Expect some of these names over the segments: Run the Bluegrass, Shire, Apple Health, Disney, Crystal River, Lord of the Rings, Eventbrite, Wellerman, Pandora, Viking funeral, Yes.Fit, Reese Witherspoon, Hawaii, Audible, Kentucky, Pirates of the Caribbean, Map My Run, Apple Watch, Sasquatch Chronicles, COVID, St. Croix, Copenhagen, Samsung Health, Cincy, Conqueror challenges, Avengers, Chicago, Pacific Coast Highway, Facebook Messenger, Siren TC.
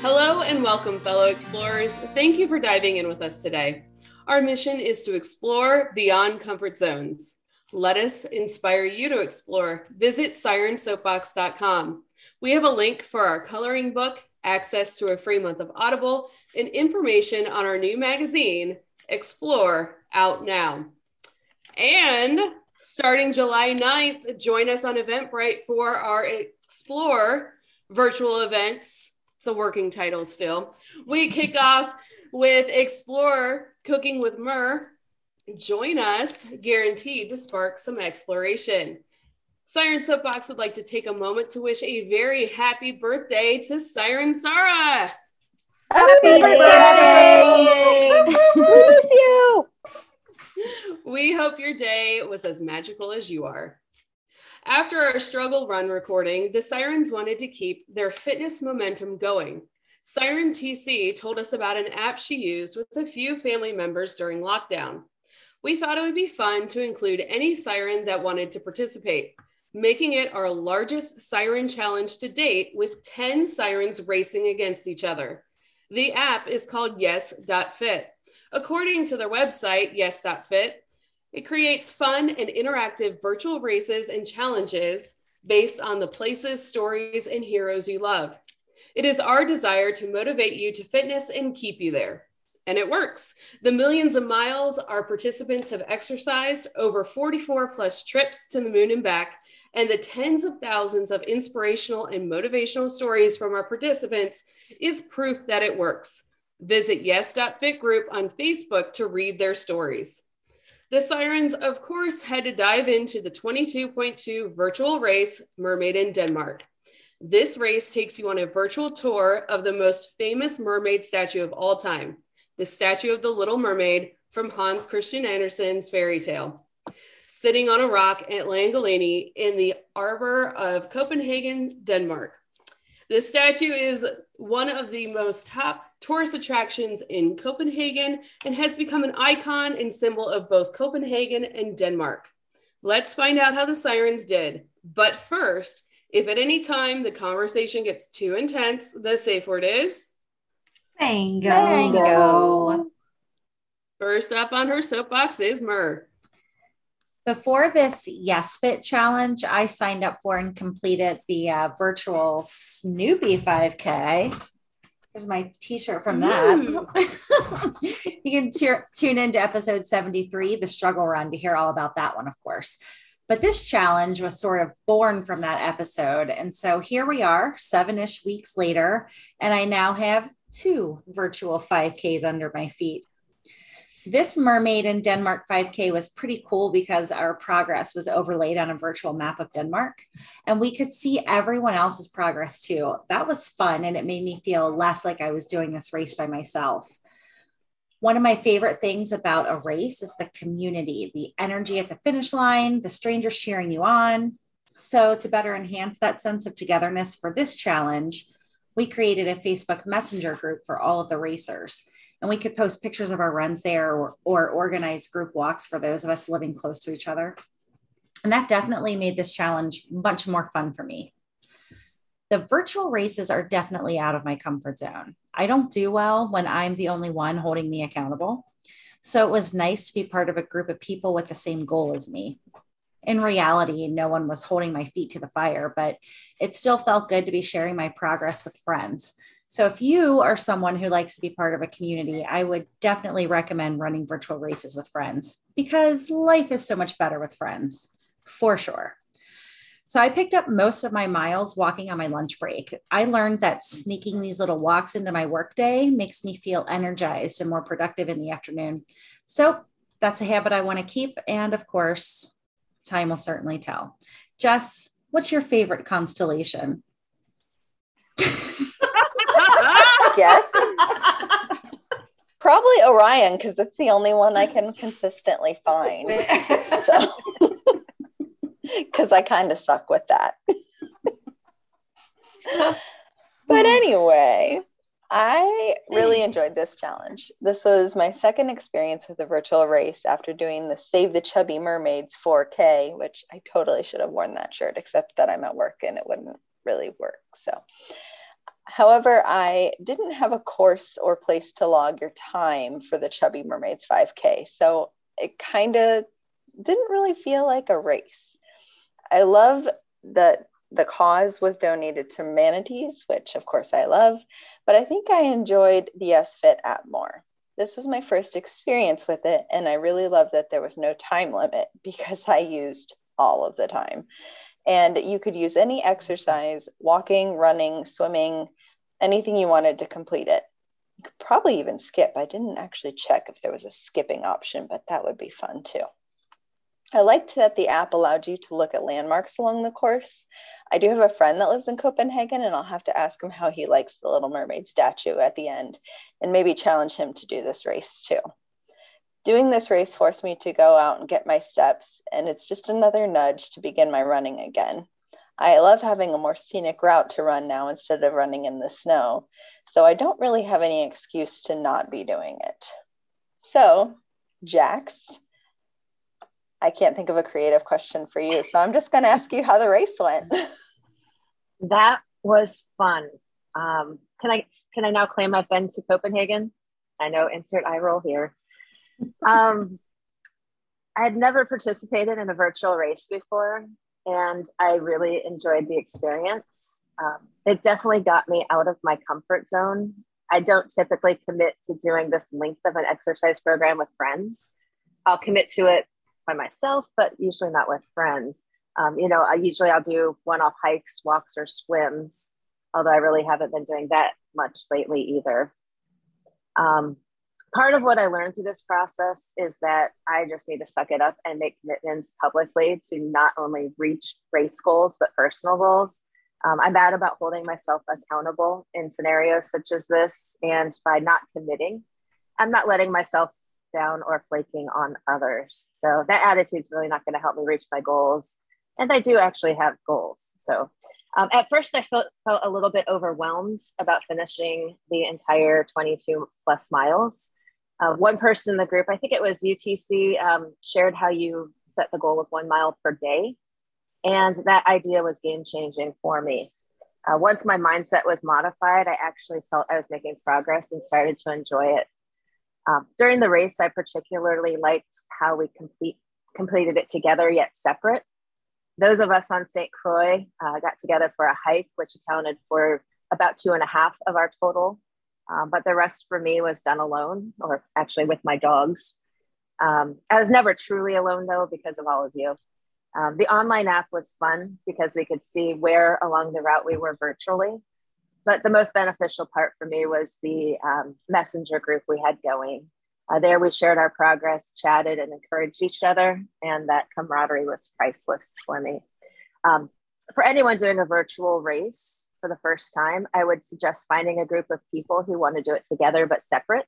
Hello and welcome, fellow explorers. Thank you for diving in with us today. Our mission is to explore beyond comfort zones. Let us inspire you to explore. Visit sirensoapbox.com. We have a link for our coloring book, access to a free month of Audible, and information on our new magazine, Explore, out now. And starting July 9th, join us on Eventbrite for our Explore virtual events. It's a working title still. We kick off with Explore Cooking with Myrrh. Join us, guaranteed to spark some exploration. Siren Soapbox would like to take a moment to wish a very happy birthday to Siren Sara. Happy birthday! We hope your day was as magical as you are. After our struggle run recording, the Sirens wanted to keep their fitness momentum going. Siren TC told us about an app she used with a few family members during lockdown. We thought it would be fun to include any siren that wanted to participate, making it our largest siren challenge to date with 10 sirens racing against each other. The app is called Yes.Fit. According to their website, Yes.Fit, it creates fun and interactive virtual races and challenges based on the places, stories, and heroes you love. It is our desire to motivate you to fitness and keep you there. And it works. The millions of miles our participants have exercised, over 44 plus trips to the moon and back, and the tens of thousands of inspirational and motivational stories from our participants is proof that it works. Visit Yes.Fit Group on Facebook to read their stories. The Sirens, of course, had to dive into the 22.2 virtual race, Mermaid in Denmark. This race takes you on a virtual tour of the most famous mermaid statue of all time, the statue of the Little Mermaid from Hans Christian Andersen's fairy tale. Sitting on a rock at Langelinie in the harbor of Copenhagen, Denmark. The statue is one of the most top tourist attractions in Copenhagen and has become an icon and symbol of both Copenhagen and Denmark. Let's find out how the Sirens did. But first, if at any time the conversation gets too intense, the safe word is... Mango. Mango. First up on her soapbox is Myrrh. Before this Yes.Fit challenge, I signed up for and completed the virtual Snoopy 5K. Here's my t-shirt from that. You can tune into episode 73, The Struggle Run, to hear all about that one, of course. But this challenge was sort of born from that episode. And so here we are, 7-ish weeks later, and I now have 2 virtual 5Ks under my feet. This Mermaid in Denmark 5K was pretty cool because our progress was overlaid on a virtual map of Denmark, and we could see everyone else's progress too. That was fun, and it made me feel less like I was doing this race by myself. One of my favorite things about a race is the community, the energy at the finish line, the strangers cheering you on. So to better enhance that sense of togetherness for this challenge, we created a Facebook Messenger group for all of the racers, and we could post pictures of our runs there or organize group walks for those of us living close to each other. And that definitely made this challenge much more fun for me. The virtual races are definitely out of my comfort zone. I don't do well when I'm the only one holding me accountable. So it was nice to be part of a group of people with the same goal as me. In reality, no one was holding my feet to the fire, but it still felt good to be sharing my progress with friends. So if you are someone who likes to be part of a community, I would definitely recommend running virtual races with friends because life is so much better with friends, for sure. So I picked up most of my miles walking on my lunch break. I learned that sneaking these little walks into my workday makes me feel energized and more productive in the afternoon. So that's a habit I want to keep. And of course, time will certainly tell. Jess, what's your favorite constellation? Yes. Probably Orion, because it's the only one I can consistently find. So, because I kind of suck with that. But anyway, I really enjoyed this challenge. This was my second experience with a virtual race after doing the Save the Chubby Mermaids 4K, which I totally should have worn that shirt, except that I'm at work and it wouldn't really work. So, however, I didn't have a course or place to log your time for the Chubby Mermaids 5K, so it kind of didn't really feel like a race. I love that the cause was donated to manatees, which of course I love, but I think I enjoyed the Yes.Fit app more. This was my first experience with it, and I really loved that there was no time limit because I used all of the time. And you could use any exercise, walking, running, swimming, anything you wanted to complete it. You could probably even skip. I didn't actually check if there was a skipping option, but that would be fun too. I liked that the app allowed you to look at landmarks along the course. I do have a friend that lives in Copenhagen, and I'll have to ask him how he likes the Little Mermaid statue at the end and maybe challenge him to do this race too. Doing this race forced me to go out and get my steps, and it's just another nudge to begin my running again. I love having a more scenic route to run now instead of running in the snow, so I don't really have any excuse to not be doing it. So, Jax, I can't think of a creative question for you, so I'm just going to ask you how the race went. That was fun. Can I now claim I've been to Copenhagen? I know, insert eye roll here. I had never participated in a virtual race before, and I really enjoyed the experience. It definitely got me out of my comfort zone. I don't typically commit to doing this length of an exercise program with friends. I'll commit to it by myself, but usually not with friends. I'll do one-off hikes, walks, or swims, although I really haven't been doing that much lately either. Part of what I learned through this process is that I just need to suck it up and make commitments publicly to not only reach race goals, but personal goals. I'm bad about holding myself accountable in scenarios such as this, and by not committing, I'm not letting myself down or flaking on others. So that attitude's really not going to help me reach my goals. And I do actually have goals. So at first I felt a little bit overwhelmed about finishing the entire 22 plus miles. One person in the group, I think it was UTC, shared how you set the goal of 1 mile per day. And that idea was game changing for me. Once my mindset was modified, I actually felt I was making progress and started to enjoy it. During the race, I particularly liked how we completed it together yet separate. Those of us on St. Croix got together for a hike, which accounted for about 2.5 of our total. But the rest for me was done alone, or actually with my dogs. I was never truly alone though, because of all of you. The online app was fun because we could see where along the route we were virtually, but the most beneficial part for me was the messenger group we had going. There we shared our progress, chatted, and encouraged each other, and that camaraderie was priceless for me. For anyone doing a virtual race, for the first time, I would suggest finding a group of people who want to do it together but separate.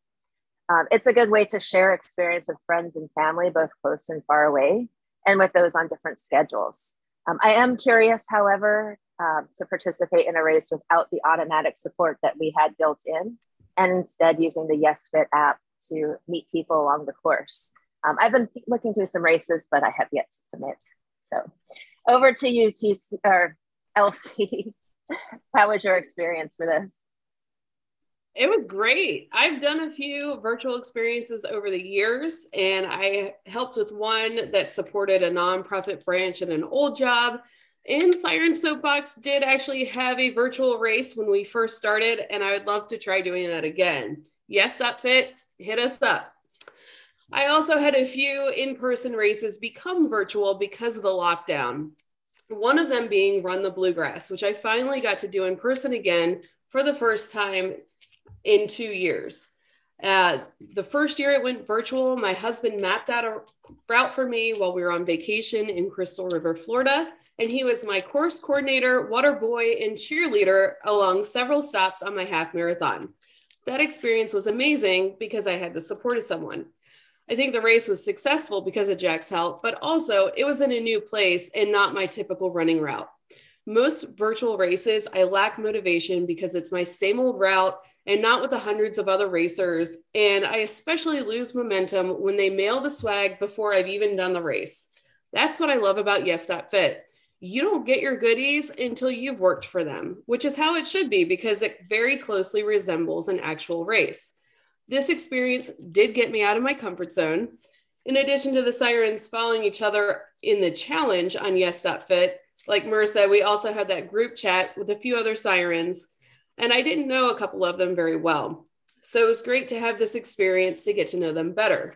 It's a good way to share experience with friends and family, both close and far away, and with those on different schedules. I am curious, however, to participate in a race without the automatic support that we had built in, and instead using the Yes.Fit app to meet people along the course. I've been looking through some races, but I have yet to commit. So over to you, TC, or LC. How was your experience for this? It was great. I've done a few virtual experiences over the years, and I helped with one that supported a nonprofit branch in an old job. And Siren Soapbox did actually have a virtual race when we first started, and I would love to try doing that again. Yes, that fit. Hit us up. I also had a few in-person races become virtual because of the lockdown. One of them being Run the Bluegrass, which I finally got to do in person again for the first time in 2 years. The first year it went virtual, my husband mapped out a route for me while we were on vacation in Crystal River, Florida, and he was my course coordinator, water boy, and cheerleader along several stops on my half marathon. that experience was amazing because I had the support of someone. I think the race was successful because of Jack's help, but also it was in a new place and not my typical running route. Most virtual races, I lack motivation because it's my same old route and not with the hundreds of other racers. And I especially lose momentum when they mail the swag before I've even done the race. That's what I love about Yes.Fit. You don't get your goodies until you've worked for them, which is how it should be because it very closely resembles an actual race. This experience did get me out of my comfort zone. In addition to the sirens following each other in the challenge on Yes.Fit, like Myrrh said, we also had that group chat with a few other sirens, and I didn't know a couple of them very well. So it was great to have this experience to get to know them better.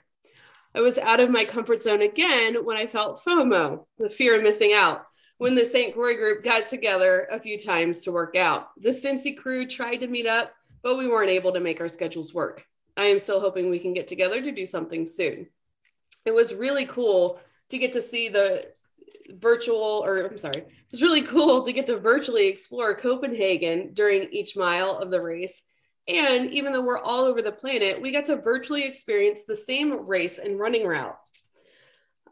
I was out of my comfort zone again when I felt FOMO, the fear of missing out, when the St. Croix group got together a few times to work out. The Cincy crew tried to meet up, but we weren't able to make our schedules work. I am still hoping we can get together to do something soon. It was really cool to get to see the virtual, or I'm sorry, it was really cool to get to virtually explore Copenhagen during each mile of the race. And even though we're all over the planet, we got to virtually experience the same race and running route.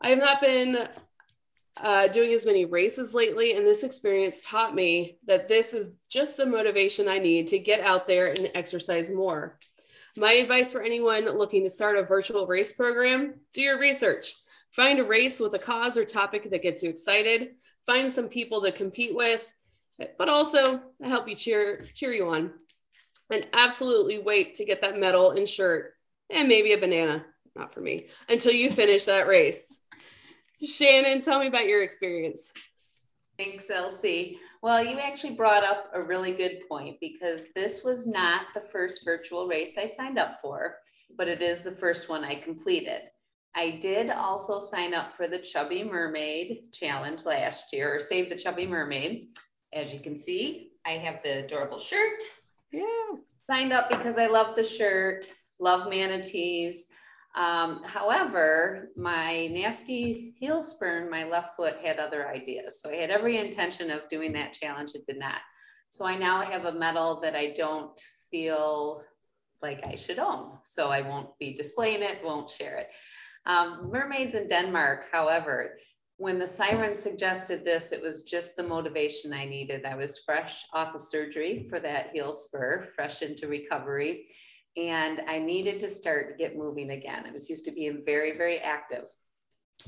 I have not been doing as many races lately, and this experience taught me that this is just the motivation I need to get out there and exercise more. My advice for anyone looking to start a virtual race program, do your research. Find a race with a cause or topic that gets you excited. Find some people to compete with, but also help you cheer you on. And absolutely wait to get that medal and shirt and maybe a banana, not for me, until you finish that race. Shannon, tell me about your experience. Thanks, Elsie. Well, you actually brought up a really good point because this was not the first virtual race I signed up for, but it is the first one I completed. I did also sign up for the Chubby Mermaid Challenge last year, or Save the Chubby Mermaid. As you can see, I have the adorable shirt. Yeah. Signed up because I love the shirt, love manatees. However, my nasty heel spurn, my left foot, had other ideas. So I had every intention of doing that challenge. It did not. So I now have a medal that I don't feel like I should own. So I won't be displaying it, won't share it. Mermaids in Denmark, however, when the siren suggested this, it was just the motivation I needed. I was fresh off of surgery for that heel spur, fresh into recovery. And I needed to start to get moving again. I was used to being very, very active.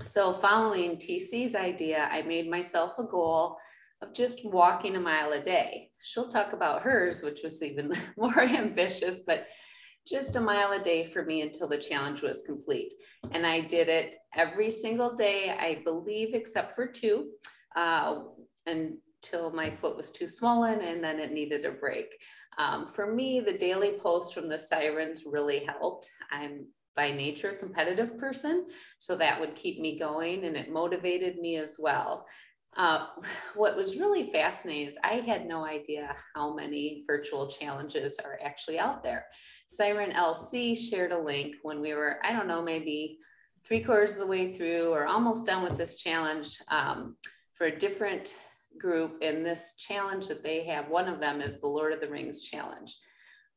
So following TC's idea, I made myself a goal of just walking a mile a day. She'll talk about hers, which was even more ambitious, but just a mile a day for me until the challenge was complete. And I did it every single day, I believe, except for two, until my foot was too swollen and then it needed a break. For me, the daily posts from the sirens really helped. I'm by nature a competitive person, so that would keep me going and it motivated me as well. What was really fascinating is I had no idea how many virtual challenges are actually out there. Siren LC shared a link when we were, I don't know, maybe 3/4 of the way through or almost done with this challenge for a different group, and this challenge that they have, one of them is the Lord of the Rings challenge.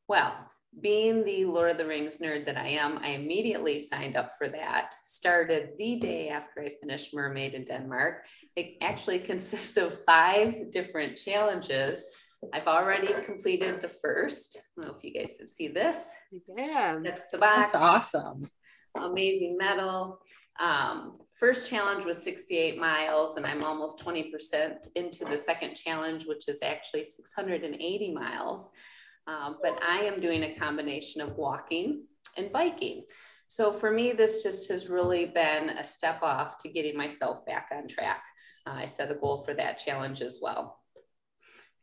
Well, being the Lord of the Rings nerd that I am, I immediately signed up for that, started the day after I finished Mermaid in Denmark. It actually consists of 5 different challenges. I've already completed the first. I don't know if you guys can see this. Yeah, that's the box. That's awesome. Amazing medal. First challenge was 68 miles, and I'm almost 20% into the second challenge, which is actually 680 miles. But I am doing a combination of walking and biking. So for me, this just has really been a step off to getting myself back on track. I set a goal for that challenge as well.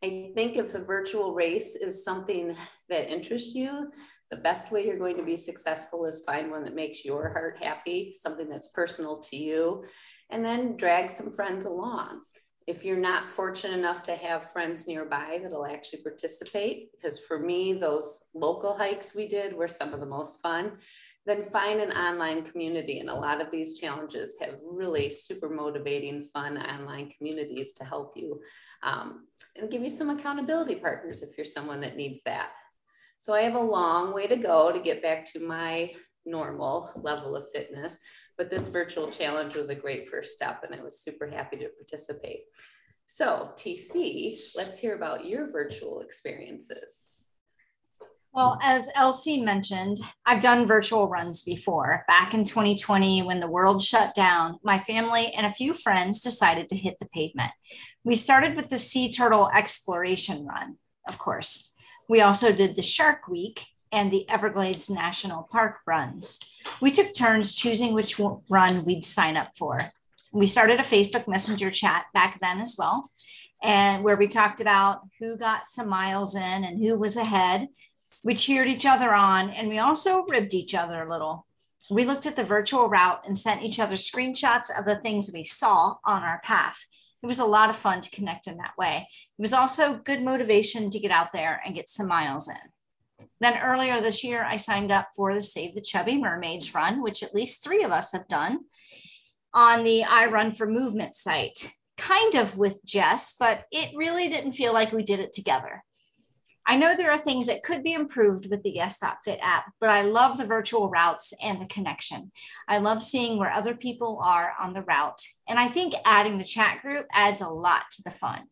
I think if a virtual race is something that interests you, the best way you're going to be successful is find one that makes your heart happy, something that's personal to you, and then drag some friends along. If you're not fortunate enough to have friends nearby that'll actually participate, because for me, those local hikes we did were some of the most fun, then find an online community. And a lot of these challenges have really super motivating, fun online communities to help you and give you some accountability partners if you're someone that needs that. So I have a long way to go to get back to my normal level of fitness, but this virtual challenge was a great first step and I was super happy to participate. So TC, let's hear about your virtual experiences. Well, as Elsie mentioned, I've done virtual runs before. Back in 2020, when the world shut down, my family and a few friends decided to hit the pavement. We started with the sea turtle exploration run, of course. We also did the Shark Week and the Everglades National Park runs. We took turns choosing which run we'd sign up for. We started a Facebook Messenger chat back then as well, and where we talked about who got some miles in and who was ahead. We cheered each other on, and we also ribbed each other a little. We looked at the virtual route and sent each other screenshots of the things we saw on our path. It was a lot of fun to connect in that way. It was also good motivation to get out there and get some miles in. Then earlier this year, I signed up for the Save the Chubby Mermaids run, which at least 3 of us have done, on the I Run for Movement site, kind of with Jess, but it really didn't feel like we did it together. I know there are things that could be improved with the Yes.Fit app, but I love the virtual routes and the connection. I love seeing where other people are on the route, and I think adding the chat group adds a lot to the fun.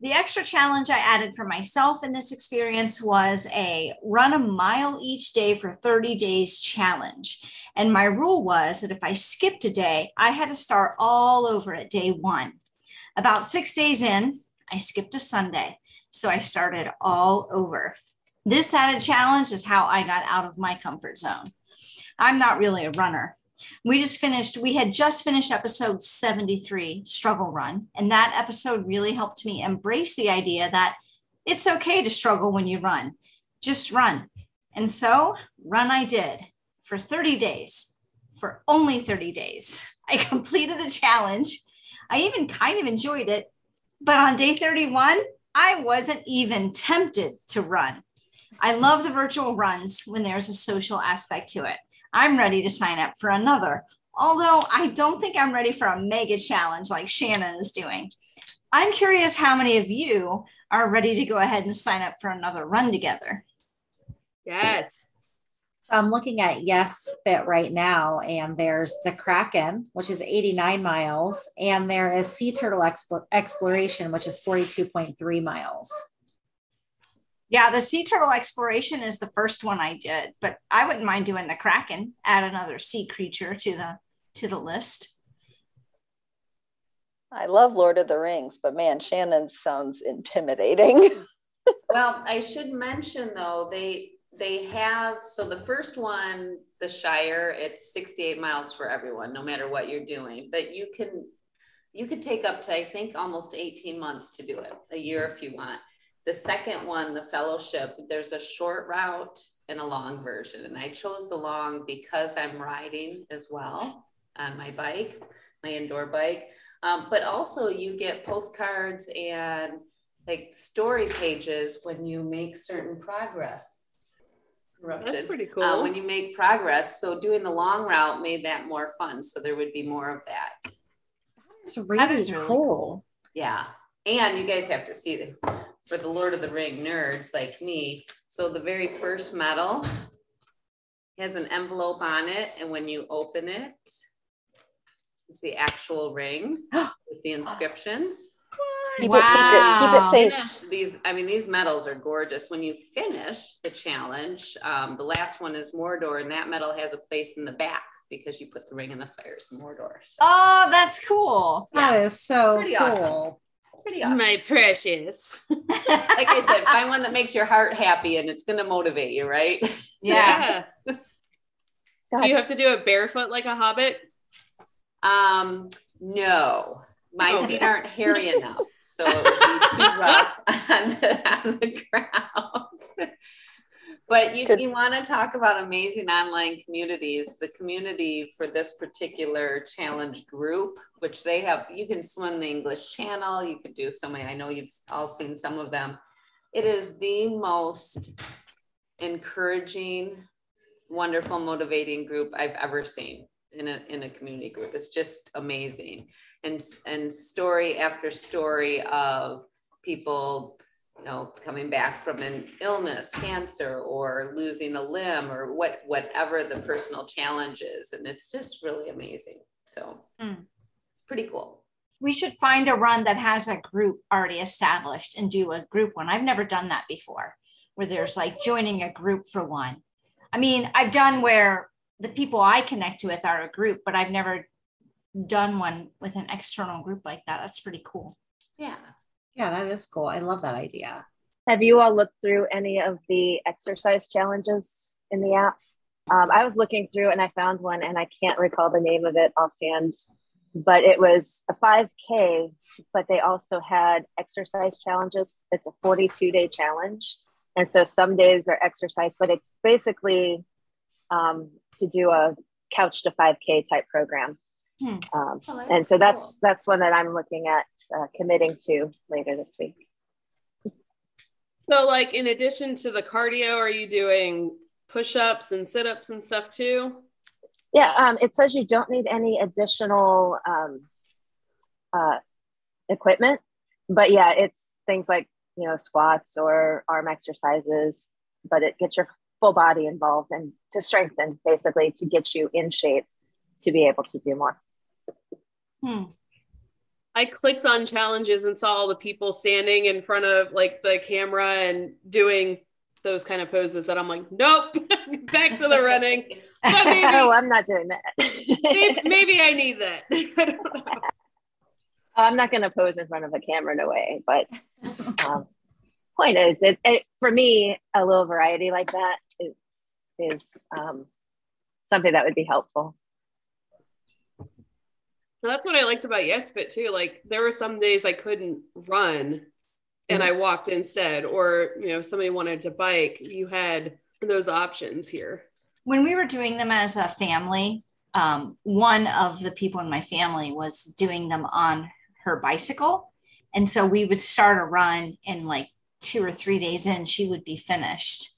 The extra challenge I added for myself in this experience was a run a mile each day for 30 days challenge. And my rule was that if I skipped a day, I had to start all over at day 1. About 6 days in, I skipped a Sunday. So I started all over. This added challenge is how I got out of my comfort zone. I'm not really a runner. We had just finished episode 73, Struggle Run. And that episode really helped me embrace the idea that it's okay to struggle when you run, just run. And so run I did for 30 days, for only 30 days. I completed the challenge. I even kind of enjoyed it, but on day 31, I wasn't even tempted to run. I love the virtual runs when there's a social aspect to it. I'm ready to sign up for another, although I don't think I'm ready for a mega challenge like Shannon is doing. I'm curious how many of you are ready to go ahead and sign up for another run together. Yes. I'm looking at Yes.Fit right now, and there's the Kraken, which is 89 miles, and there is Sea Turtle Exploration, which is 42.3 miles. Yeah, the Sea Turtle Exploration is the first one I did, but I wouldn't mind doing the Kraken, add another sea creature to the list. I love Lord of the Rings, but man, Shannon sounds intimidating. Well, I should mention though, they have, so the first one, the Shire, it's 68 miles for everyone, no matter what you're doing, but you could take up to, I think, almost 18 months to do it, a year if you want. The second one, the Fellowship, there's a short route and a long version. And I chose the long because I'm riding as well on my bike, my indoor bike. But also you get postcards and like story pages when you make certain progress. That's pretty cool. When you make progress. So doing the long route made that more fun. So there would be more of that. That is really cool. Yeah. And you guys have to see for the Lord of the Ring nerds like me. So the very first medal has an envelope on it. And when you open it, it's the actual ring with the inscriptions. Keep it safe. These medals are gorgeous. When you finish the challenge, the last one is Mordor, and that medal has a place in the back because you put the ring in the fires in Mordor. So. Oh, that's cool. Yeah. That is so pretty cool. Awesome. Pretty awesome. My precious. Like I said, find one that makes your heart happy and it's going to motivate you, right? Yeah. Do you have to do it barefoot like a hobbit? No. My feet aren't hairy enough, so it would be too rough on the ground. But you want to talk about amazing online communities. The community for this particular challenge group, which they have, you can swim the English Channel. You could do so many. I know you've all seen some of them. It is the most encouraging, wonderful, motivating group I've ever seen in a community group. It's just amazing. And story after story of people you know, coming back from an illness, cancer, or losing a limb, or whatever the personal challenge is. And it's just really amazing. So it's pretty cool. We should find a run that has a group already established and do a group one. I've never done that before, where there's like joining a group for one. I mean, I've done where the people I connect with are a group, but I've never done one with an external group like that. That's pretty cool. Yeah. Yeah, that is cool. I love that idea. Have you all looked through any of the exercise challenges in the app? I was looking through and I found one and I can't recall the name of it offhand, but it was a 5K, but they also had exercise challenges. It's a 42-day challenge. And so some days are exercise, but it's basically to do a couch to 5K type program. And so that's one that I'm looking at committing to later this week. So like, in addition to the cardio, are you doing push-ups and sit-ups and stuff too? Yeah. It says you don't need any additional equipment, but yeah, it's things like, you know, squats or arm exercises, but it gets your full body involved and to strengthen, basically to get you in shape to be able to do more. I clicked on challenges and saw all the people standing in front of like the camera and doing those kind of poses that I'm like, nope, back to the running. But maybe, oh, I'm not doing that. maybe I need that. I don't know. I'm not going to pose in front of a camera in a way, but point is, it for me, a little variety like that is something that would be helpful. Well, that's what I liked about Yes.Fit too. Like there were some days I couldn't run and I walked instead, or, you know, if somebody wanted to bike, you had those options here. When we were doing them as a family, one of the people in my family was doing them on her bicycle. And so we would start a run and like 2 or 3 days in, she would be finished.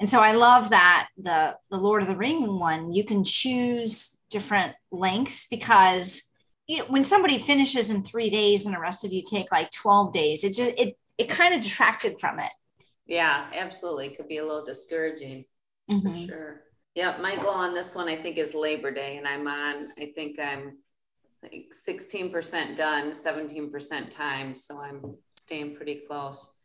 And so I love that the Lord of the Rings one, you can choose different lengths, because you know, when somebody finishes in 3 days and the rest of you take like 12 days, it just, it kind of detracted from it. Yeah, absolutely. It could be a little discouraging for sure. Yeah. My goal on this one, I think, is Labor Day, and I think I'm like 16% done, 17% time. So I'm staying pretty close.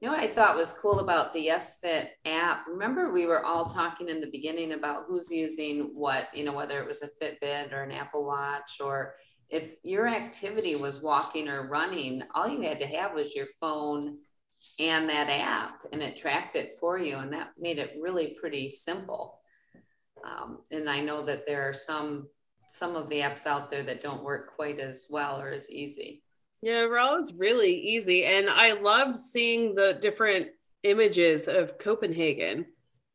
You know what I thought was cool about the Yes.Fit app? Remember, we were all talking in the beginning about who's using what, you know, whether it was a Fitbit or an Apple Watch, or if your activity was walking or running, all you had to have was your phone and that app, and it tracked it for you. And that made it really pretty simple. And I know that there are some of the apps out there that don't work quite as well or as easy. Yeah, Raw was really easy. And I loved seeing the different images of Copenhagen.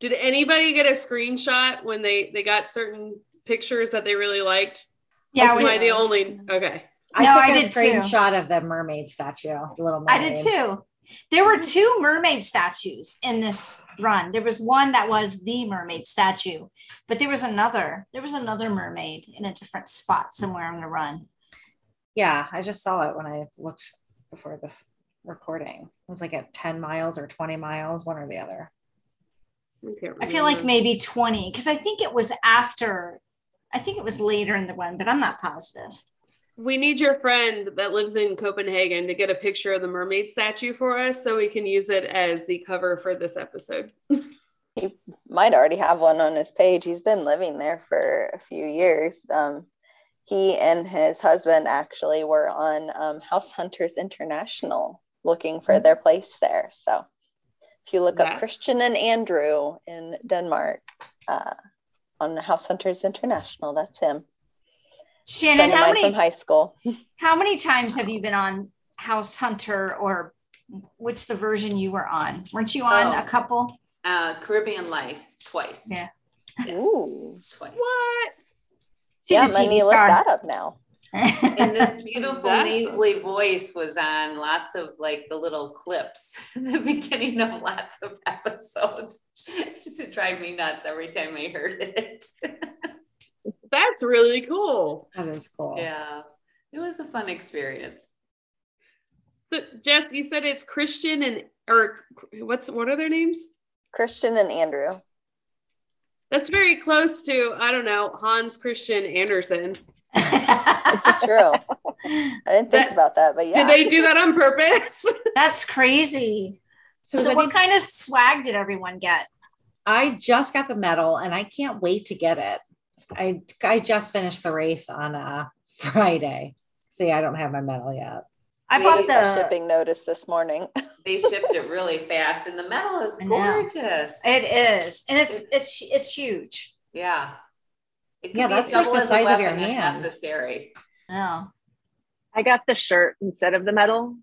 Did anybody get a screenshot when they got certain pictures that they really liked? Yeah. Or was I the only? Okay. I took a screenshot of the mermaid statue, Little Mermaid. I did too. There were 2 mermaid statues in this run. There was one that was the mermaid statue, but there was another mermaid in a different spot somewhere on the run. Yeah, I just saw it when I looked before this recording. It was like at 10 miles or 20 miles, one or the other. I feel like maybe 20, because I think it was later in the run, but I'm not positive. We need your friend that lives in Copenhagen to get a picture of the mermaid statue for us so we can use it as the cover for this episode. He might already have one on his page. He's been living there for a few years. He and his husband actually were on House Hunters International looking for their place there. So if you look up Christian and Andrew in Denmark on the House Hunters International, that's him. Shannon, from high school. How many times have you been on House Hunter, or what's the version you were on? Weren't you on a couple? Caribbean Life, twice. Yeah. Yes. Ooh. Twice. What? She's a TV star. Look that up now. And this beautiful Naisley voice was on lots of like the little clips in the beginning of lots of episodes. It used to drive me nuts every time I heard it. That's really cool. That is cool. Yeah. It was a fun experience. Jess, you said it's Christian and, or what are their names? Christian and Andrew. That's very close to, I don't know, Hans Christian Andersen. It's true. I didn't think about that, but yeah. Did they do that on purpose? That's crazy. So what kind of swag did everyone get? I just got the medal and I can't wait to get it. I just finished the race on Friday. See, I don't have my medal yet. I bought the shipping notice this morning. They shipped it really fast, and the medal is gorgeous. It is, and it's huge. Yeah, it could be that's like the size of your hand. Necessary. Oh, I got the shirt instead of the medal.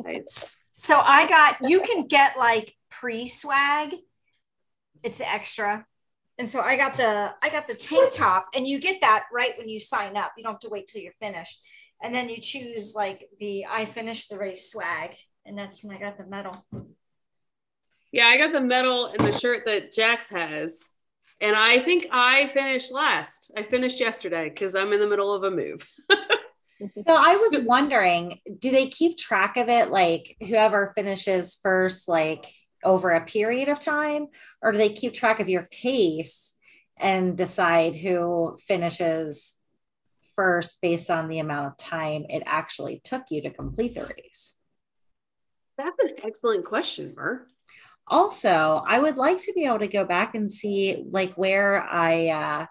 Nice. So I got. You can get like pre-swag. It's extra. And so I got the tank top, and you get that right when you sign up. You don't have to wait till you're finished. And then you choose like the, I finished the race swag. And that's when I got the medal. Yeah. I got the medal and the shirt that Jax has. And I think I finished last. I finished yesterday because I'm in the middle of a move. So I was wondering, do they keep track of it? Like whoever finishes first, like over a period of time, or do they keep track of your pace and decide who finishes first based on the amount of time it actually took you to complete the race? That's an excellent question, Myrrh. Also, I would like to be able to go back and see like where I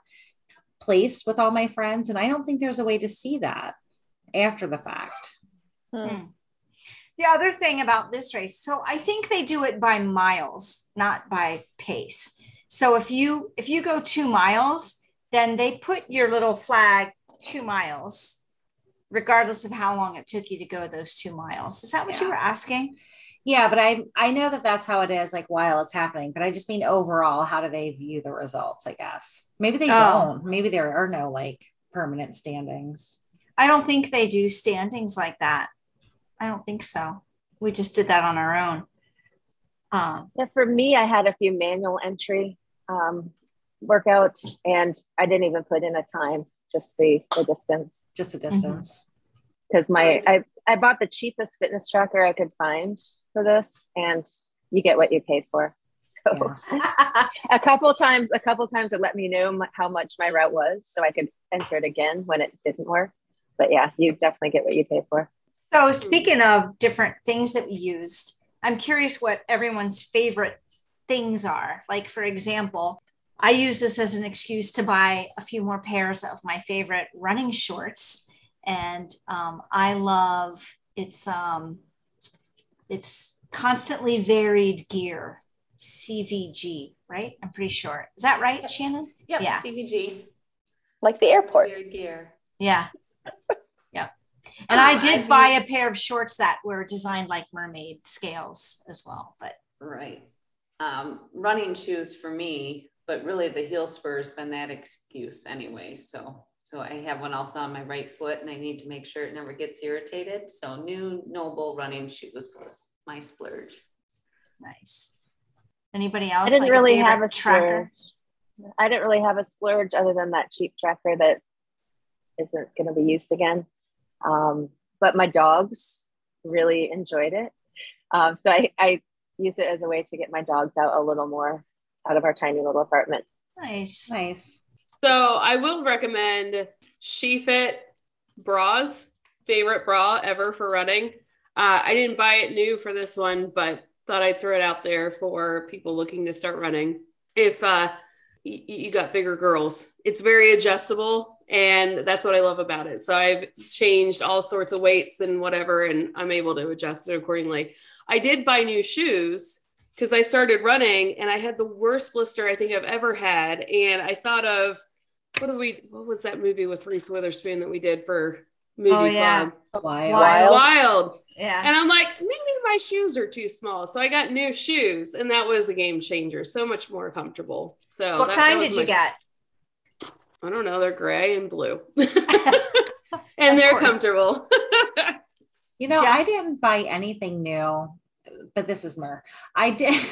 placed with all my friends. And I don't think there's a way to see that after the fact. Hmm. The other thing about this race, so I think they do it by miles, not by pace. So if you go 2 miles, then they put your little flag 2 miles, regardless of how long it took you to go those 2 miles. Is that what you were asking? Yeah, but I know that's how it is, like while it's happening, but I just mean overall, how do they view the results, I guess? Maybe they don't. Maybe there are no like permanent standings. I don't think they do standings like that. I don't think so. We just did that on our own. Yeah, for me, I had a few manual entry workouts, and I didn't even put in a time. Just the distance. Just the distance. Because I bought the cheapest fitness tracker I could find for this, and you get what you paid for. So a couple times it let me know how much my route was, so I could enter it again when it didn't work. But yeah, you definitely get what you pay for. So speaking of different things that we used, I'm curious what everyone's favorite things are. Like for example, I use this as an excuse to buy a few more pairs of my favorite running shorts. And I love, it's Constantly Varied Gear, CVG, right? I'm pretty sure. Is that right, Shannon? Yep. Yeah, CVG. Like the airport. Varied gear. Yeah. Yep. And I did buy a pair of shorts that were designed like mermaid scales as well. But right. Running shoes for me. But really the heel spur's been that excuse anyway. So I have one also on my right foot, and I need to make sure it never gets irritated. So new Noble running shoes was my splurge. Nice. Anybody else? I didn't really have a tracker. I didn't really have a splurge other than that cheap tracker that isn't going to be used again. But my dogs really enjoyed it. So I use it as a way to get my dogs out a little more out of our tiny little apartment. Nice. So I will recommend She-Fit bras, favorite bra ever for running. I didn't buy it new for this one, but thought I'd throw it out there for people looking to start running. If you got bigger girls, it's very adjustable, and that's what I love about it. So I've changed all sorts of weights and whatever, and I'm able to adjust it accordingly. I did buy new shoes, because I started running and I had the worst blister I think I've ever had. And I thought of, what was that movie with Reese Witherspoon that we did for movie club? Wild. Yeah. And I'm like, maybe my shoes are too small. So I got new shoes, and that was a game changer. So much more comfortable. So what kind did you get? I don't know. They're gray and blue and they're comfortable. You know, I didn't buy anything new. But this is Myrrh. I did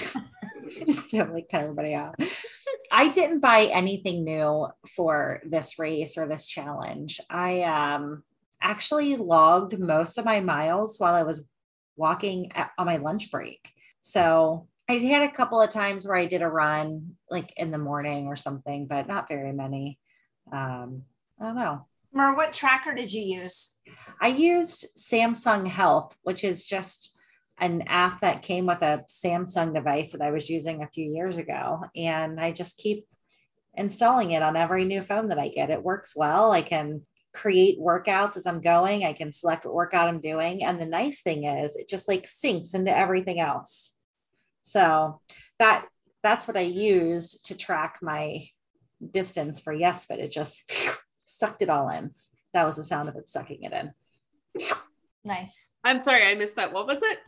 just to like cut everybody off. I didn't buy anything new for this race or this challenge. I actually logged most of my miles while I was walking on my lunch break. So I had a couple of times where I did a run like in the morning or something, but not very many. I don't know. Myrrh, what tracker did you use? I used Samsung Health, which is just an app that came with a Samsung device that I was using a few years ago. And I just keep installing it on every new phone that I get. It works well. I can create workouts as I'm going. I can select what workout I'm doing. And the nice thing is it just like syncs into everything else. So that's what I used to track my distance for Yes.Fit. It just sucked it all in. That was the sound of it sucking it in. Nice. I'm sorry, I missed that. What was it?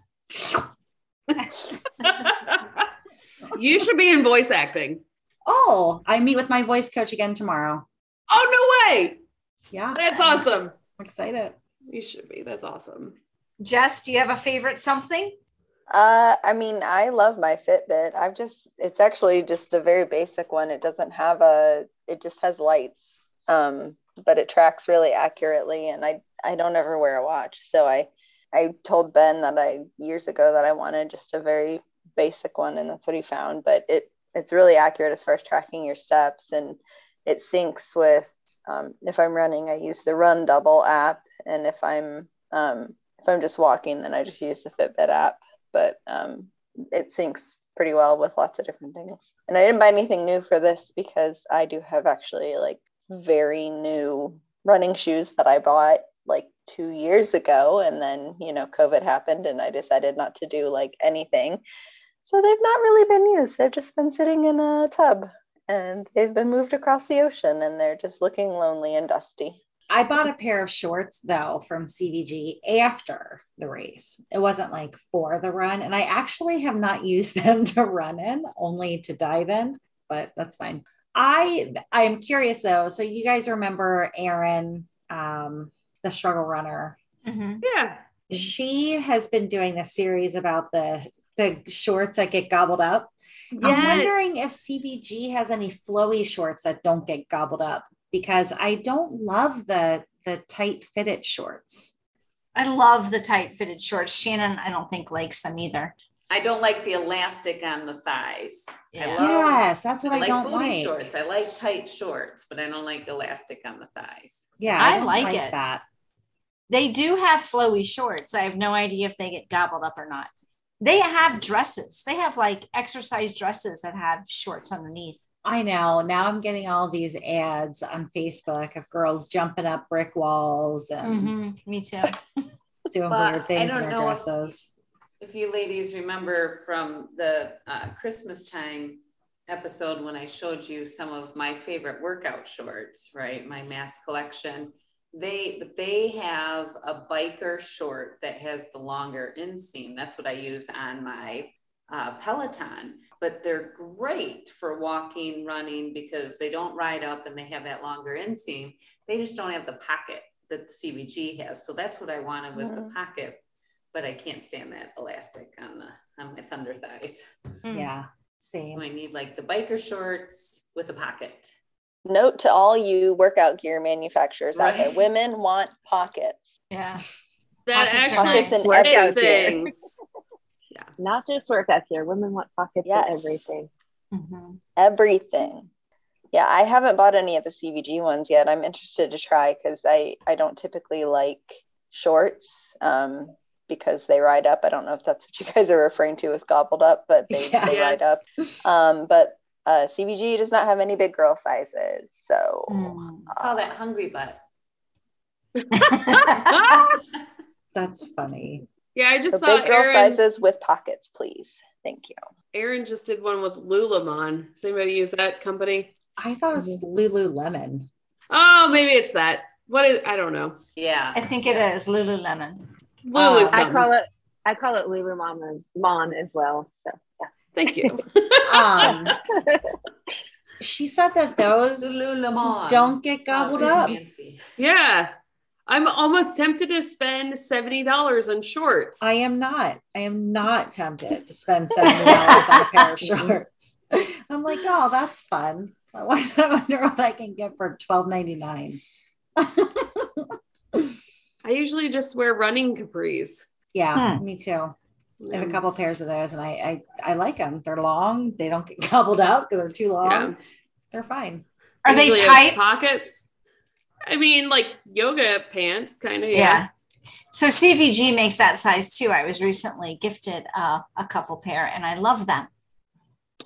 You should be in voice acting. Oh, I meet with my voice coach again tomorrow. Oh, no way. Yeah. That's awesome. I'm excited. You should be. That's awesome. Jess, do you have a favorite something? I mean, I love my Fitbit. It's actually just a very basic one. It doesn't have it just has lights, but it tracks really accurately. And I don't ever wear a watch. So I told Ben that years ago that I wanted just a very basic one, and that's what he found, but it's really accurate as far as tracking your steps, and it syncs with, if I'm running, I use the Run Double app. And if I'm just walking, then I just use the Fitbit app. But it syncs pretty well with lots of different things. And I didn't buy anything new for this because I do have actually like very new running shoes that I bought like 2 years ago. And then, COVID happened and I decided not to do like anything. So they've not really been used. They've just been sitting in a tub and they've been moved across the ocean and they're just looking lonely and dusty. I bought a pair of shorts though from CVG after the race. It wasn't like for the run. And I actually have not used them to run in, only to dive in, but that's fine. I am curious though. So you guys remember Erin, the struggle runner. Mm-hmm. Yeah. She has been doing this series about the shorts that get gobbled up. Yes. I'm wondering if CBG has any flowy shorts that don't get gobbled up, because I don't love the tight fitted shorts. I love the tight fitted shorts. Shannon, I don't think likes them either. I don't like the elastic on the thighs. Yeah. Yes, that's what I don't like. I like booty shorts. I like tight shorts, but I don't like elastic on the thighs. Yeah, I like it. That. They do have flowy shorts. I have no idea if they get gobbled up or not. They have dresses. They have like exercise dresses that have shorts underneath. I know. Now I'm getting all these ads on Facebook of girls jumping up brick walls and me too. Doing weird things in their dresses. If you ladies remember from the Christmas time episode when I showed you some of my favorite workout shorts, right? My mass collection. They have a biker short that has the longer inseam. That's what I use on my Peloton, but they're great for walking, running, because they don't ride up and they have that longer inseam. They just don't have the pocket that the CVG has. So that's what I wanted was the pocket, but I can't stand that elastic on my thunder thighs. Yeah. Same. So I need like the biker shorts with a pocket. Note to all you workout gear manufacturers out there, women want pockets. Yeah. Pockets actually, and workout things. Yeah. Not just workout gear. Women want pockets for everything. Mm-hmm. Everything. Yeah. I haven't bought any of the CVG ones yet. I'm interested to try because I don't typically like shorts. Because they ride up. I don't know if that's what you guys are referring to with gobbled up, but they ride up. But CVG does not have any big girl sizes. So call that hungry butt. That's funny. Yeah, I just saw big girl sizes with pockets, please. Thank you. Erin just did one with Lululemon. Does anybody use that company? I thought it was Lululemon. Oh, maybe it's that. I don't know. Yeah. I think it is Lululemon. I call it Lulu Mom as well. So yeah. Thank you. She said that those Lululemon don't get gobbled up. Yeah. I'm almost tempted to spend $70 on shorts. I am not tempted to spend $70 on a pair of shorts. I'm like, oh, that's fun. I wonder what I can get for $12.99. I usually just wear running capris. Yeah, me too. I have a couple of pairs of those, and I like them. They're long. They don't get gobbled up because they're too long. Yeah. They're fine. Are they tight pockets? I mean, like yoga pants, kind of. Yeah. So CVG makes that size too. I was recently gifted a couple pair, and I love them.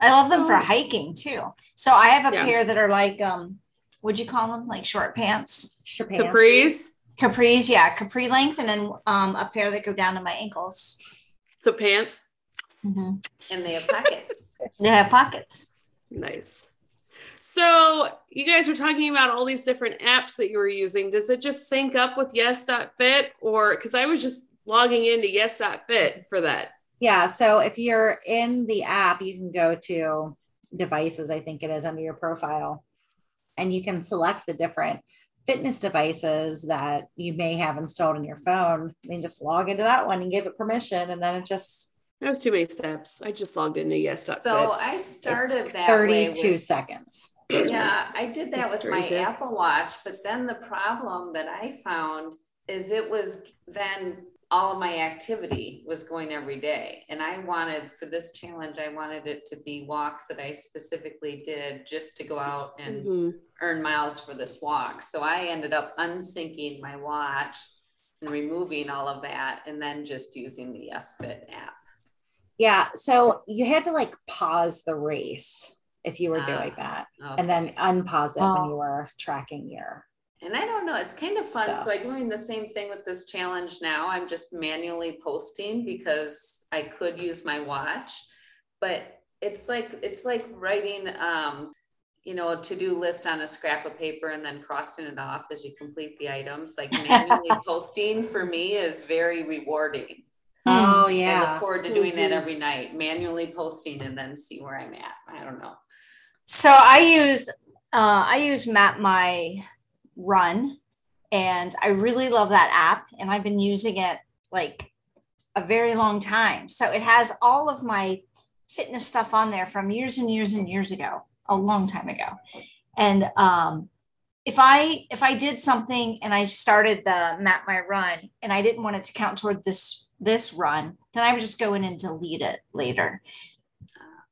I love them for hiking too. So I have a pair that are like, what'd you call them? Like short pants, capris. Yeah. Capri length. And then a pair that go down to my ankles. The pants. Mm-hmm. And they have pockets. Nice. So you guys were talking about all these different apps that you were using. Does it just sync up with Yes.Fit, or because I was just logging into Yes.Fit for that? Yeah. So if you're in the app, you can go to devices, I think it is, under your profile, and you can select the different fitness devices that you may have installed on your phone. Then just log into that one and give it permission. And then it just, that was too many steps. I just logged into Yes.Fit. So I started that 32 seconds. Yeah. I did that with my Apple Watch, but then the problem that I found is it was then all of my activity was going every day. And I wanted, for this challenge, I wanted it to be walks that I specifically did just to go out and earn miles for this walk. So I ended up unsyncing my watch and removing all of that, and then just using the Yes.Fit app. Yeah. So you had to like pause the race if you were doing that, and then unpause it when you were tracking your. And I don't know, it's kind of fun. Stuff. So I'm doing the same thing with this challenge now. I'm just manually posting because I could use my watch, but it's like writing, a to-do list on a scrap of paper and then crossing it off as you complete the items. Like manually posting for me is very rewarding. Oh yeah. I look forward to doing that every night, manually posting and then see where I'm at. I don't know. So I use Map My Run, and I really love that app, and I've been using it like a very long time. So it has all of my fitness stuff on there from years and years and years ago, a long time ago. And if I did something and I started the Map My Run and I didn't want it to count toward this run, then I would just go in and delete it later.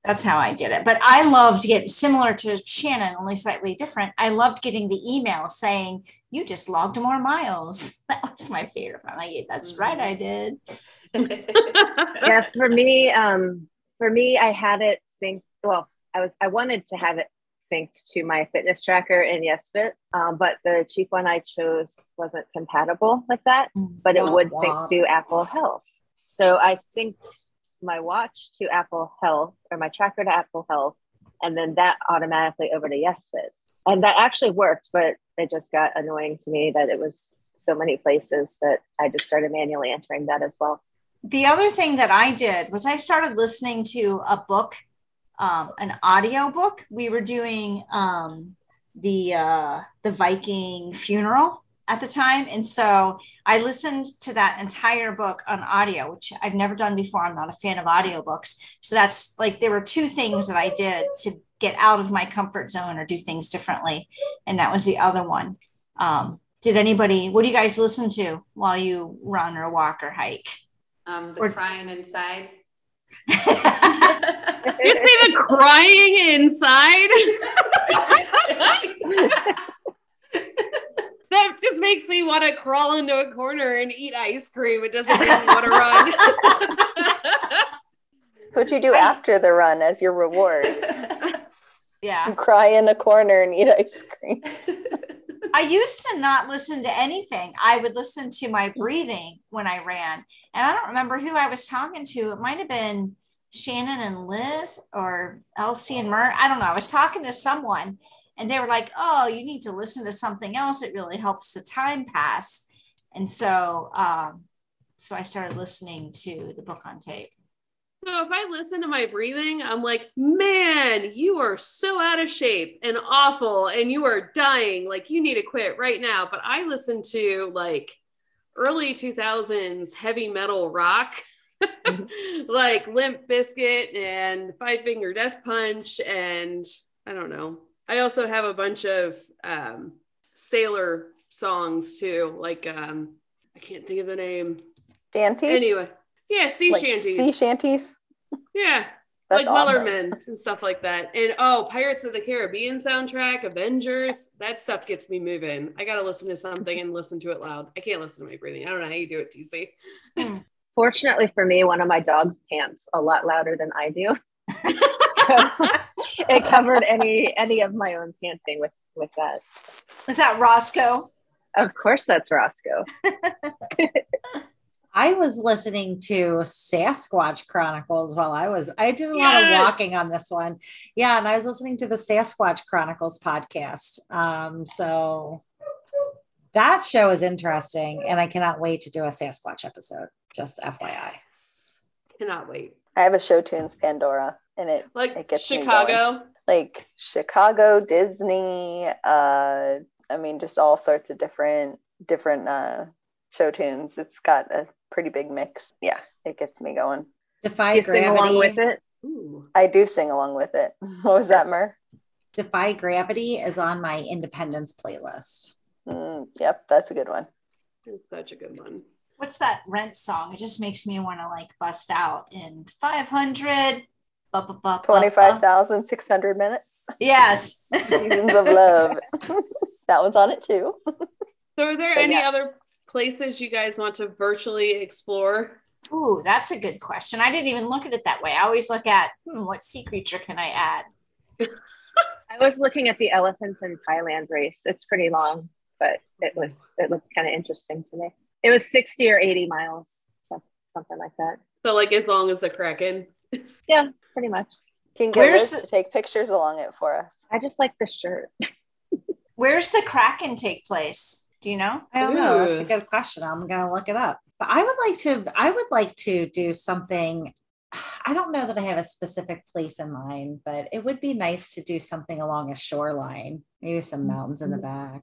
That's how I did it. But I loved getting, similar to Shannon, only slightly different, I loved getting the email saying, you just logged more miles. That was my favorite. I'm like, that's right, I did. Yeah, for me, I had it synced. Well, I wanted to have it synced to my fitness tracker in Yes.Fit, but the cheap one I chose wasn't compatible with that, but it would sync to Apple Health. So I synced my watch to Apple Health, or my tracker to Apple Health, and then that automatically over to Yes.Fit. And that actually worked, but it just got annoying to me that it was so many places that I just started manually entering that as well. The other thing that I did was I started listening to a book, an audio book. We were doing the Viking funeral at the time. And so I listened to that entire book on audio, which I've never done before. I'm not a fan of audiobooks. So that's like, there were two things that I did to get out of my comfort zone or do things differently. And that was the other one. What do you guys listen to while you run or walk or hike? The Crying Inside. You say The Crying Inside? That just makes me want to crawl into a corner and eat ice cream. It doesn't make me want to run. It's what you do after the run as your reward. Yeah. You cry in a corner and eat ice cream. I used to not listen to anything. I would listen to my breathing when I ran. And I don't remember who I was talking to. It might have been Shannon and Liz or Elsie and Myrrh. I don't know. I was talking to someone, and they were like, oh, you need to listen to something else. It really helps the time pass. And so so I started listening to the book on tape. So if I listen to my breathing, I'm like, man, you are so out of shape and awful, and you are dying. Like, you need to quit right now. But I listen to like early 2000s heavy metal rock, like Limp Bizkit and Five Finger Death Punch. And I don't know. I also have a bunch of sailor songs too, like I can't think of the name. Shanties? Anyway. Yeah, sea like shanties. Sea shanties? Yeah. That's like Wellerman and stuff like that. And oh, Pirates of the Caribbean soundtrack, Avengers, that stuff gets me moving. I got to listen to something and listen to it loud. I can't listen to my breathing. I don't know how you do it, TC. Fortunately for me, one of my dogs pants a lot louder than I do. So it covered any of my own panting with that. Was that Roscoe? Of course that's Roscoe. I was listening to Sasquatch Chronicles while I did a lot of walking on this one. Yeah. And I was listening to the Sasquatch Chronicles podcast. So that show is interesting and I cannot wait to do a Sasquatch episode. Just FYI. Yes. Cannot wait. I have a show tunes Pandora and it, like it gets Chicago, like Chicago, Disney. I mean, just all sorts of different, show tunes. It's got a pretty big mix. Yeah, it gets me going. Defy Gravity. Sing along with it. Ooh. I do sing along with it. What was that, Myrrh? Defy Gravity is on my Independence playlist. Yep, that's a good one. It's such a good one. What's that Rent song? It just makes me want to like bust out in 25,600 minutes. Yes. Seasons of Love. That one's on it too. So are there any other places you guys want to virtually explore? Ooh, that's a good question. I didn't even look at it that way. I always look at, what sea creature can I add? I was looking at the elephants in Thailand race. It's pretty long, but it looked kind of interesting to me. It was 60 or 80 miles, something like that. So like as long as the Kraken? Yeah, pretty much. Can get Liz to take pictures along it for us. I just like the shirt. Where's the Kraken take place? Do you know? I don't know. That's a good question. I'm going to look it up. But I would like to do something. I don't know that I have a specific place in mind, but it would be nice to do something along a shoreline, maybe some mountains in the back,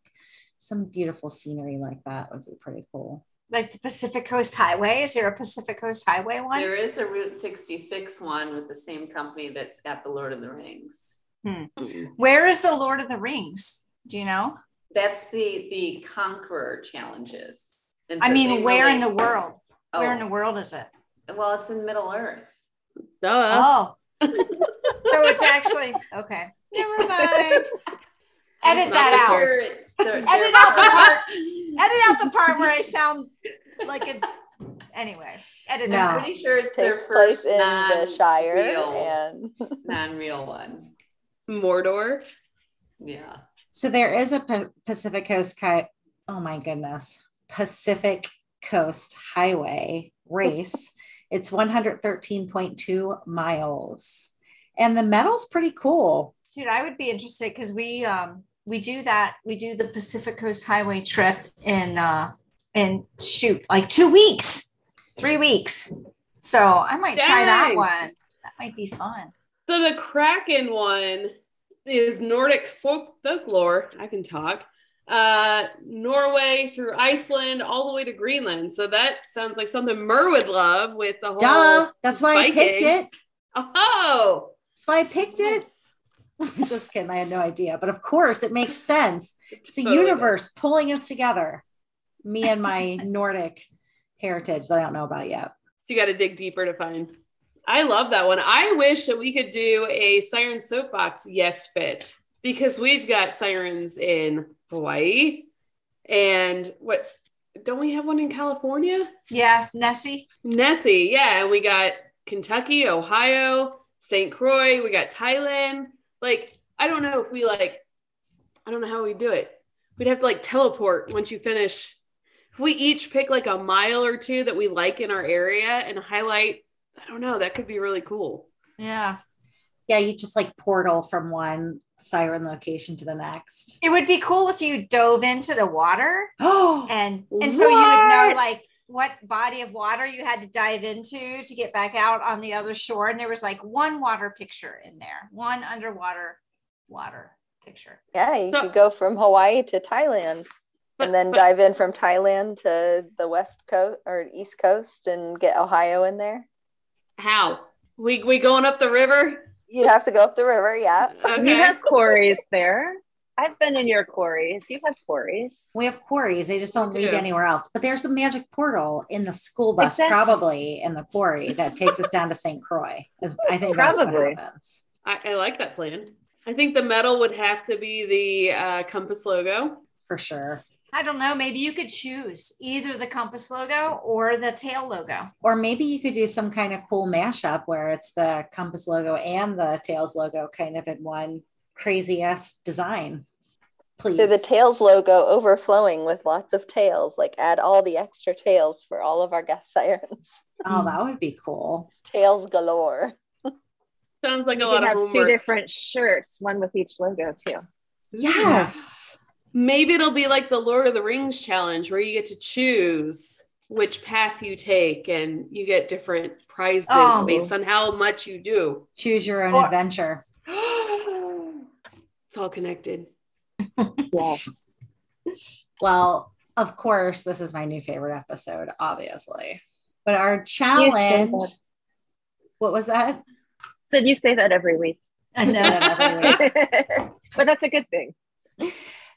some beautiful scenery like that would be pretty cool. Like the Pacific Coast Highway. Is there a Pacific Coast Highway one? There is a Route 66 one with the same company that's at the Lord of the Rings. Where is the Lord of the Rings? Do you know? That's the Conqueror challenges. So I mean, where in the world? Oh. Where in the world is it? Well, it's in Middle Earth. Duh. Oh. So it's actually, okay. Never mind. Edit that out. Sure edit out the part. Edit out the part where I sound like it. Anyway, edit out. I'm pretty sure it's their first in the Shire and non-real one. Mordor. Yeah. So there is a Pacific Coast Highway race. It's 113.2 miles. And the medal's pretty cool. Dude, I would be interested because we do that. We do the Pacific Coast Highway trip in 3 weeks. So I might try that one. That might be fun. So the Kraken one is Nordic folklore. I can talk. Norway through Iceland all the way to Greenland. So that sounds like something Myrrh would love with the whole. Duh, that's why Viking. I picked it. Oh, that's why I picked it. I'm just kidding. I had no idea, but of course it makes sense. It's the universe pulling us together. Me and my Nordic heritage that I don't know about yet. You got to dig deeper to find. I love that one. I wish that we could do a Siren Soapbox Yes.Fit because we've got sirens in Hawaii and don't we have one in California? Yeah. Nessie. Yeah. And we got Kentucky, Ohio, St. Croix. We got Thailand. Like, I don't know how we do it. We'd have to teleport once you finish. We each pick a mile or two that we like in our area and highlight. I don't know. That could be really cool. Yeah. Yeah. You just portal from one siren location to the next. It would be cool if you dove into the water and so you would know what body of water you had to dive into to get back out on the other shore. And there was one water picture in there, one underwater water picture. Yeah. You could go from Hawaii to Thailand. And then dive in from Thailand to the West Coast or East Coast and get Ohio in there. How? We going up the river? You'd have to go up the river, yeah. Okay. You have quarries there. I've been in your quarries. You've had quarries. We have quarries. They just don't lead anywhere else. But there's the magic portal in the school bus, probably in the quarry that takes us down to St. Croix. I think that's what happens. I like that plan. I think the medal would have to be the compass logo. For sure. I don't know. Maybe you could choose either the compass logo or the tail logo. Or maybe you could do some kind of cool mashup where it's the compass logo and the tails logo kind of in one crazy ass design. Please. So the tails logo overflowing with lots of tails, like add all the extra tails for all of our guest sirens. Oh, that would be cool. Tails galore. Sounds like a lot of homework. Two different shirts, one with each logo too. Yes. Maybe it'll be like the Lord of the Rings challenge where you get to choose which path you take and you get different prizes based on how much you do. Choose your own adventure. It's all connected. Yes. Well, of course, this is my new favorite episode, obviously. But our challenge, what was that? So you say that every week. I say that every week. But that's a good thing.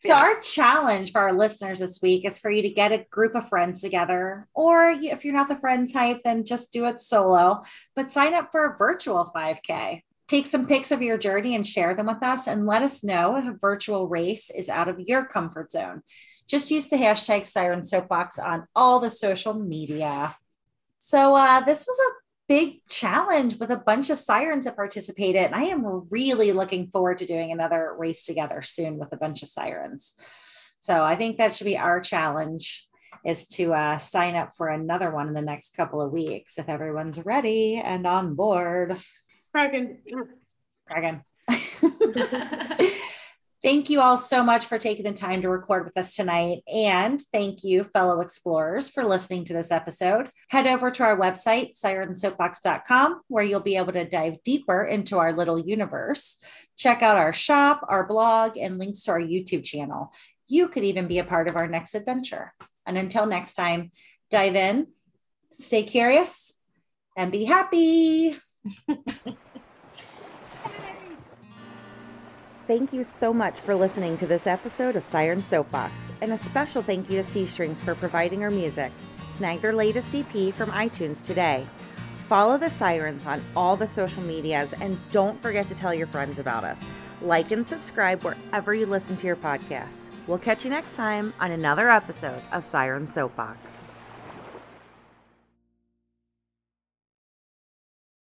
So our challenge for our listeners this week is for you to get a group of friends together, or if you're not the friend type, then just do it solo, but sign up for a virtual 5K. Take some pics of your journey and share them with us and let us know if a virtual race is out of your comfort zone. Just use the hashtag Siren Soapbox on all the social media. So this was a big challenge with a bunch of sirens that participated. And I am really looking forward to doing another race together soon with a bunch of sirens. So I think that should be our challenge, is to sign up for another one in the next couple of weeks if everyone's ready and on board. Kraken. Thank you all so much for taking the time to record with us tonight. And thank you, fellow explorers, for listening to this episode. Head over to our website, sirensoapbox.com, where you'll be able to dive deeper into our little universe. Check out our shop, our blog, and links to our YouTube channel. You could even be a part of our next adventure. And until next time, dive in, stay curious, and be happy. Thank you so much for listening to this episode of Siren Soapbox, and a special thank you to C Strings for providing our music. Snag their latest EP from iTunes today. Follow the Sirens on all the social medias, and don't forget to tell your friends about us. Like and subscribe wherever you listen to your podcasts. We'll catch you next time on another episode of Siren Soapbox.